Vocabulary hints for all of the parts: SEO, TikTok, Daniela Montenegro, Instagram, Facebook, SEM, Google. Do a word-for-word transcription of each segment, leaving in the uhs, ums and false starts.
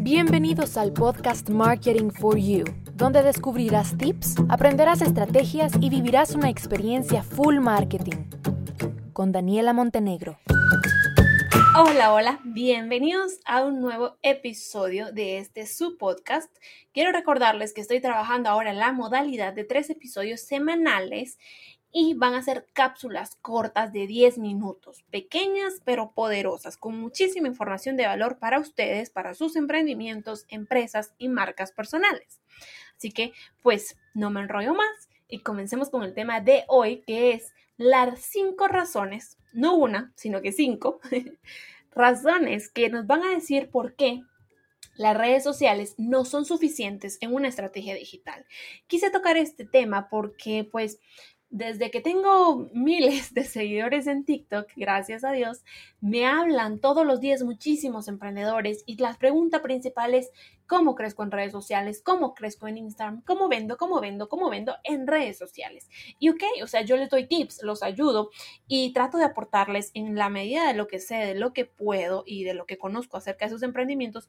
Bienvenidos al podcast Marketing for You, donde descubrirás tips, aprenderás estrategias y vivirás una experiencia full marketing. Con Daniela Montenegro. Hola, hola, bienvenidos a un nuevo episodio de este su podcast. Quiero recordarles que estoy trabajando ahora en la modalidad de tres episodios semanales y van a ser cápsulas cortas de diez minutos, pequeñas pero poderosas, con muchísima información de valor para ustedes, para sus emprendimientos, empresas y marcas personales. Así que, pues, no me enrollo más y comencemos con el tema de hoy, que es las cinco razones, no una, sino que cinco, razones que nos van a decir por qué las redes sociales no son suficientes en una estrategia digital. Quise tocar este tema porque, pues, desde que tengo miles de seguidores en TikTok, gracias a Dios, me hablan todos los días muchísimos emprendedores y la pregunta principal es ¿cómo crezco en redes sociales? ¿Cómo crezco en Instagram? ¿Cómo vendo? ¿Cómo vendo? ¿Cómo vendo en redes sociales? Y ok, o sea, yo les doy tips, los ayudo y trato de aportarles en la medida de lo que sé, de lo que puedo y de lo que conozco acerca de sus emprendimientos,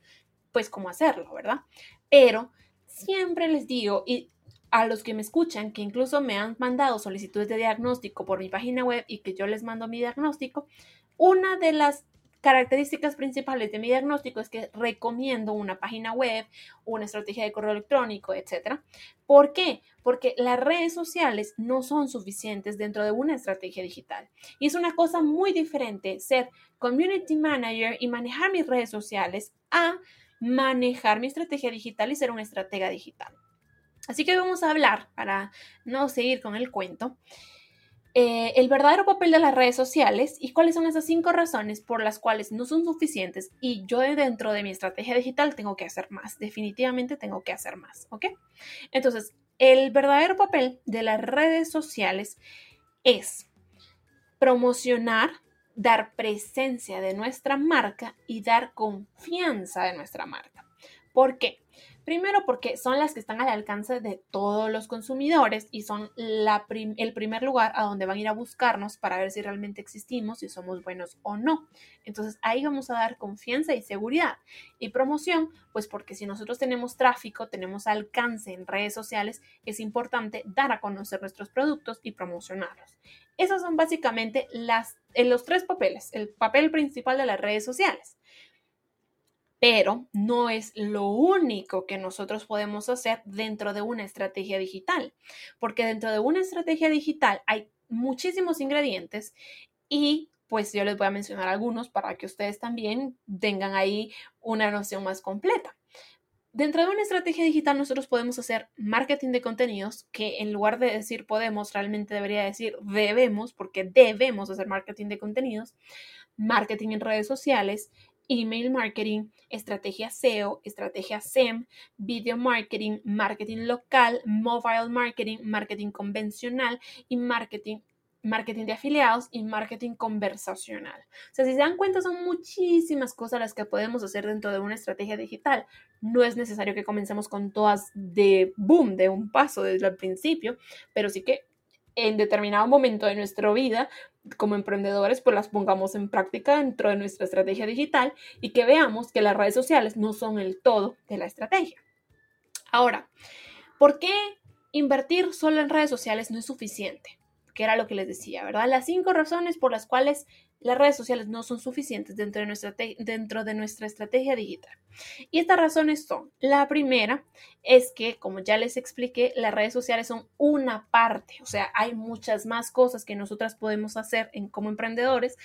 pues cómo hacerlo, ¿verdad? Pero siempre les digo y a los que me escuchan, que incluso me han mandado solicitudes de diagnóstico por mi página web y que yo les mando mi diagnóstico, una de las características principales de mi diagnóstico es que recomiendo una página web, una estrategia de correo electrónico, etcétera. ¿Por qué? Porque las redes sociales no son suficientes dentro de una estrategia digital. Y es una cosa muy diferente ser community manager y manejar mis redes sociales a manejar mi estrategia digital y ser una estratega digital. Así que vamos a hablar, para no seguir con el cuento, eh, el verdadero papel de las redes sociales y cuáles son esas cinco razones por las cuales no son suficientes y yo dentro de mi estrategia digital tengo que hacer más, definitivamente tengo que hacer más, ¿ok? Entonces, el verdadero papel de las redes sociales es promocionar, dar presencia de nuestra marca y dar confianza de nuestra marca. ¿Por qué? Primero porque son las que están al alcance de todos los consumidores y son la prim- el primer lugar a donde van a ir a buscarnos para ver si realmente existimos, si somos buenos o no. Entonces ahí vamos a dar confianza y seguridad. Y promoción, pues porque si nosotros tenemos tráfico, tenemos alcance en redes sociales, es importante dar a conocer nuestros productos y promocionarlos. Esos son básicamente las, los tres papeles, el papel principal de las redes sociales. Pero no es lo único que nosotros podemos hacer dentro de una estrategia digital, porque dentro de una estrategia digital hay muchísimos ingredientes y pues yo les voy a mencionar algunos para que ustedes también tengan ahí una noción más completa. Dentro de una estrategia digital nosotros podemos hacer marketing de contenidos, que en lugar de decir podemos, realmente debería decir debemos, porque debemos hacer marketing de contenidos, marketing en redes sociales, email marketing, estrategia S E O, estrategia S E M, video marketing, marketing local, mobile marketing, marketing convencional y marketing, marketing de afiliados y marketing conversacional. O sea, si se dan cuenta, son muchísimas cosas las que podemos hacer dentro de una estrategia digital. No es necesario que comencemos con todas de boom, de un paso desde el principio, pero sí que en determinado momento de nuestra vida, como emprendedores, pues las pongamos en práctica dentro de nuestra estrategia digital y que veamos que las redes sociales no son el todo de la estrategia. Ahora, ¿por qué invertir solo en redes sociales no es suficiente? Que era lo que les decía, ¿verdad? Las cinco razones por las cuales las redes sociales no son suficientes dentro de nuestra, dentro de nuestra estrategia digital. Y estas razones son, la primera es que, como ya les expliqué, las redes sociales son una parte, o sea, hay muchas más cosas que nosotras podemos hacer en, como emprendedores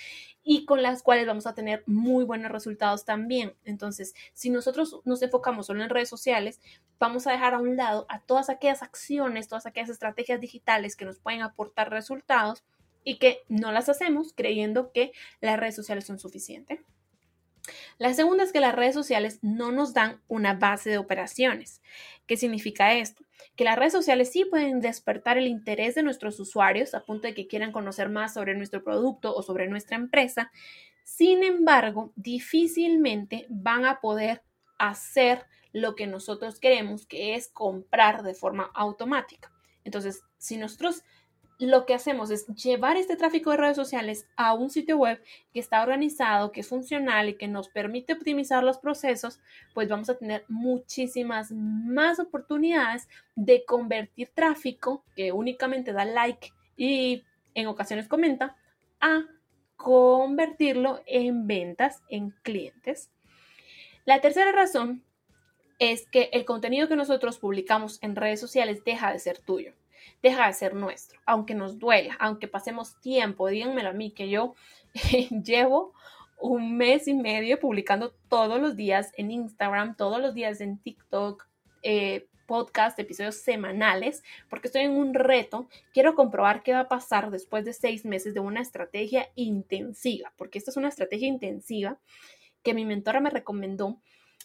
y con las cuales vamos a tener muy buenos resultados también. Entonces, si nosotros nos enfocamos solo en redes sociales, vamos a dejar a un lado a todas aquellas acciones, todas aquellas estrategias digitales que nos pueden aportar resultados y que no las hacemos creyendo que las redes sociales son suficientes. La segunda es que las redes sociales no nos dan una base de operaciones. ¿Qué significa esto? Que las redes sociales sí pueden despertar el interés de nuestros usuarios a punto de que quieran conocer más sobre nuestro producto o sobre nuestra empresa. Sin embargo, difícilmente van a poder hacer lo que nosotros queremos, que es comprar de forma automática. Entonces, si nosotros lo que hacemos es llevar este tráfico de redes sociales a un sitio web que está organizado, que es funcional y que nos permite optimizar los procesos, pues vamos a tener muchísimas más oportunidades de convertir tráfico que únicamente da like y en ocasiones comenta, a convertirlo en ventas, en clientes. La tercera razón es que el contenido que nosotros publicamos en redes sociales deja de ser tuyo. Deja de ser nuestro, aunque nos duela, aunque pasemos tiempo. Díganmelo a mí, que yo eh, llevo un mes y medio publicando todos los días en Instagram, todos los días en TikTok, eh, podcast, episodios semanales, porque estoy en un reto. Quiero comprobar qué va a pasar después de seis meses de una estrategia intensiva, porque esta es una estrategia intensiva que mi mentora me recomendó.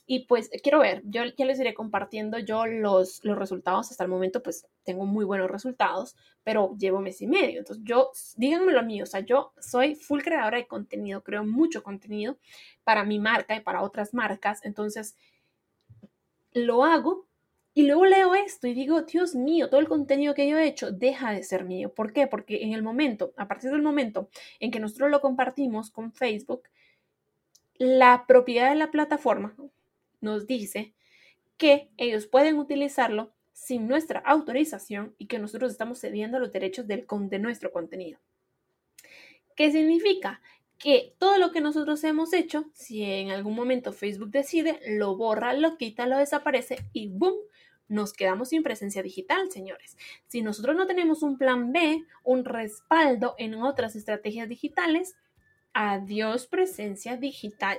Y pues quiero ver, yo ya les iré compartiendo yo los, los resultados. Hasta el momento pues tengo muy buenos resultados, pero llevo mes y medio. Entonces yo, díganmelo a mí, o sea, yo soy full creadora de contenido, creo mucho contenido para mi marca y para otras marcas. Entonces lo hago y luego leo esto y digo, Dios mío, todo el contenido que yo he hecho deja de ser mío. ¿Por qué? Porque en el momento, a partir del momento en que nosotros lo compartimos con Facebook, la propiedad de la plataforma nos dice que ellos pueden utilizarlo sin nuestra autorización y que nosotros estamos cediendo los derechos del, de nuestro contenido. ¿Qué significa? Que todo lo que nosotros hemos hecho, si en algún momento Facebook decide, lo borra, lo quita, lo desaparece y ¡boom! Nos quedamos sin presencia digital, señores. Si nosotros no tenemos un plan B, un respaldo en otras estrategias digitales, adiós presencia digital.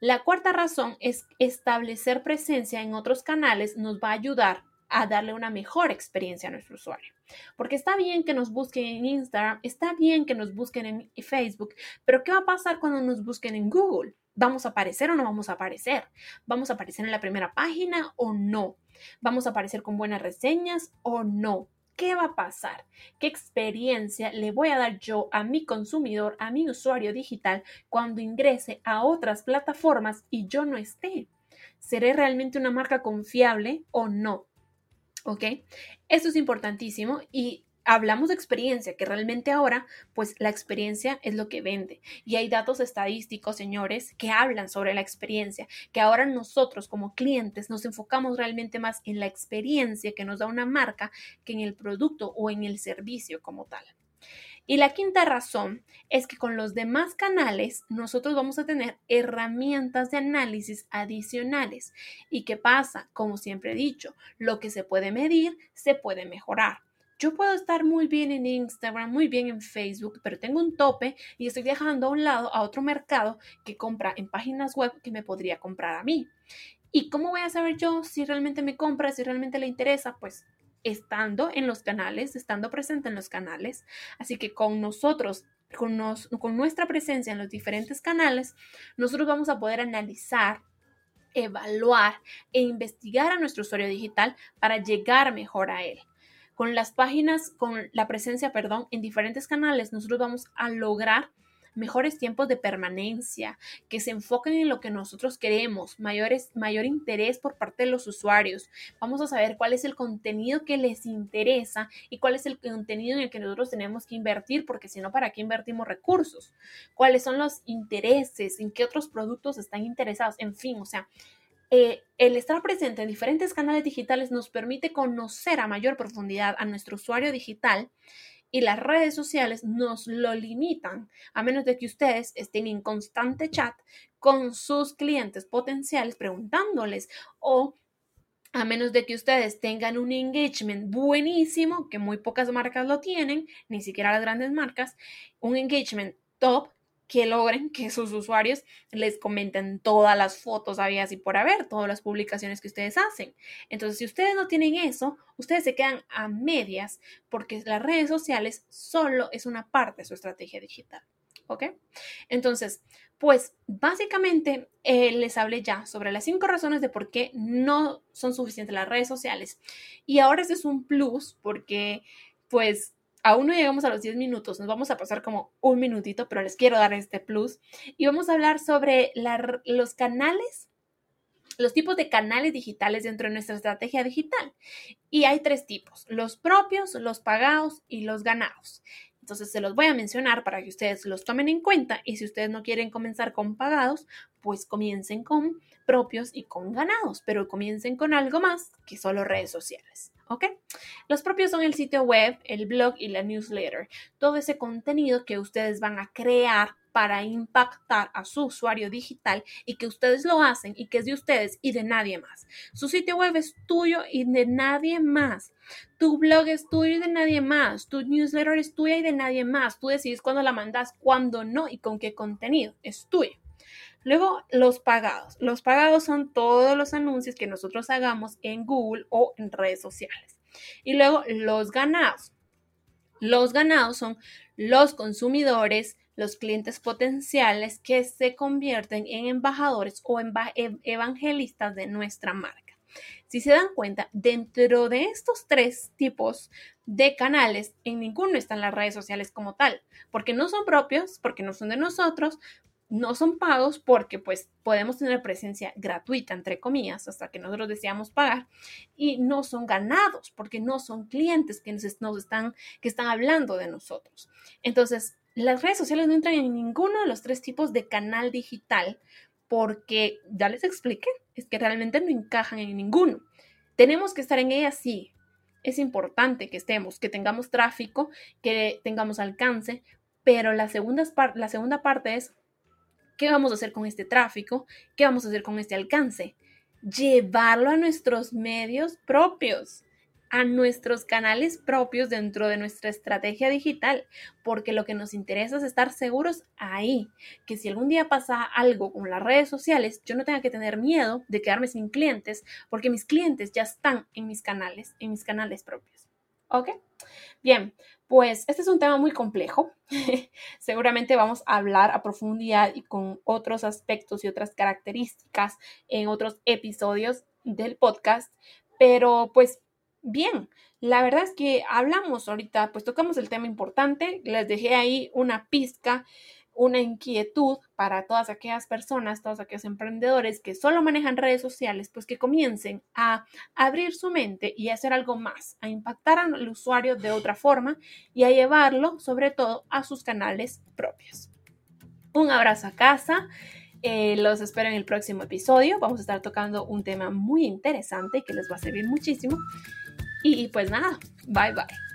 La cuarta razón es establecer presencia en otros canales nos va a ayudar a darle una mejor experiencia a nuestro usuario. Porque está bien que nos busquen en Instagram, está bien que nos busquen en Facebook, pero ¿qué va a pasar cuando nos busquen en Google? ¿Vamos a aparecer o no vamos a aparecer? ¿Vamos a aparecer en la primera página o no? ¿Vamos a aparecer con buenas reseñas o no? ¿Qué va a pasar? ¿Qué experiencia le voy a dar yo a mi consumidor, a mi usuario digital, cuando ingrese a otras plataformas y yo no esté? ¿Seré realmente una marca confiable o no? ¿Ok? Esto es importantísimo y hablamos de experiencia, que realmente ahora, pues la experiencia es lo que vende. Y hay datos estadísticos, señores, que hablan sobre la experiencia, que ahora nosotros como clientes nos enfocamos realmente más en la experiencia que nos da una marca que en el producto o en el servicio como tal. Y la quinta razón es que con los demás canales nosotros vamos a tener herramientas de análisis adicionales. ¿Y qué pasa? Como siempre he dicho, lo que se puede medir se puede mejorar. Yo puedo estar muy bien en Instagram, muy bien en Facebook, pero tengo un tope y estoy viajando a un lado, a otro mercado que compra en páginas web que me podría comprar a mí. ¿Y cómo voy a saber yo si realmente me compra, si realmente le interesa? Pues estando en los canales, estando presente en los canales. Así que con nosotros, con, nos, con nuestra presencia en los diferentes canales, nosotros vamos a poder analizar, evaluar e investigar a nuestro usuario digital para llegar mejor a él. Con las páginas, con la presencia, perdón, en diferentes canales, nosotros vamos a lograr mejores tiempos de permanencia, que se enfoquen en lo que nosotros queremos, mayores, mayor interés por parte de los usuarios. Vamos a saber cuál es el contenido que les interesa y cuál es el contenido en el que nosotros tenemos que invertir, porque si no, ¿para qué invertimos recursos? ¿Cuáles son los intereses? ¿En qué otros productos están interesados? En fin, o sea... Eh, el estar presente en diferentes canales digitales nos permite conocer a mayor profundidad a nuestro usuario digital y las redes sociales nos lo limitan, a menos de que ustedes estén en constante chat con sus clientes potenciales preguntándoles o a menos de que ustedes tengan un engagement buenísimo, que muy pocas marcas lo tienen, ni siquiera las grandes marcas, un engagement top, que logren que sus usuarios les comenten todas las fotos habidas y por haber, todas las publicaciones que ustedes hacen. Entonces, si ustedes no tienen eso, ustedes se quedan a medias porque las redes sociales solo es una parte de su estrategia digital. ¿Ok? Entonces, pues básicamente eh, les hablé ya sobre las cinco razones de por qué no son suficientes las redes sociales. Y ahora este es un plus porque, pues, aún no llegamos a los diez minutos, nos vamos a pasar como un minutito, pero les quiero dar este plus. Y vamos a hablar sobre la, los canales los tipos de canales digitales dentro de nuestra estrategia digital. Y hay tres tipos, los propios, los pagados y los ganados. Entonces se los voy a mencionar para que ustedes los tomen en cuenta y si ustedes no quieren comenzar con pagados, pues comiencen con propios y con ganados, pero comiencen con algo más que solo redes sociales, ¿ok? Los propios son el sitio web, el blog y la newsletter, todo ese contenido que ustedes van a crear para impactar a su usuario digital y que ustedes lo hacen y que es de ustedes y de nadie más. Su sitio web es tuyo y de nadie más. Tu blog es tuyo y de nadie más. Tu newsletter es tuya y de nadie más. Tú decides cuándo la mandas, cuándo no y con qué contenido. Es tuyo. Luego, los pagados. Los pagados son todos los anuncios que nosotros hagamos en Google o en redes sociales. Y luego, los ganados. Los ganados son los consumidores, los clientes potenciales que se convierten en embajadores o evangelistas de nuestra marca. Si se dan cuenta, dentro de estos tres tipos de canales, en ninguno están las redes sociales como tal, porque no son propios, porque no son de nosotros, no son pagos porque pues podemos tener presencia gratuita, entre comillas, hasta que nosotros deseamos pagar, y no son ganados porque no son clientes que nos están, que están hablando de nosotros. Entonces, las redes sociales no entran en ninguno de los tres tipos de canal digital porque, ya les expliqué, es que realmente no encajan en ninguno. Tenemos que estar en ellas, sí. Es importante que estemos, que tengamos tráfico, que tengamos alcance, pero la segunda, la segunda parte es ¿qué vamos a hacer con este tráfico? ¿Qué vamos a hacer con este alcance? Llevarlo a nuestros medios propios, a nuestros canales propios dentro de nuestra estrategia digital, porque lo que nos interesa es estar seguros ahí, que si algún día pasa algo con las redes sociales, yo no tenga que tener miedo de quedarme sin clientes, porque mis clientes ya están en mis canales, en mis canales propios, ¿ok? Bien, pues este es un tema muy complejo, seguramente vamos a hablar a profundidad y con otros aspectos y otras características en otros episodios del podcast, pero pues bien, la verdad es que hablamos ahorita, pues tocamos el tema importante, les dejé ahí una pizca, una inquietud para todas aquellas personas, todos aquellos emprendedores que solo manejan redes sociales, pues que comiencen a abrir su mente y a hacer algo más, a impactar al usuario de otra forma y a llevarlo sobre todo a sus canales propios. Un abrazo a casa. Eh, los espero en el próximo episodio. Vamos a estar tocando un tema muy interesante que les va a servir muchísimo. Y pues nada, bye bye.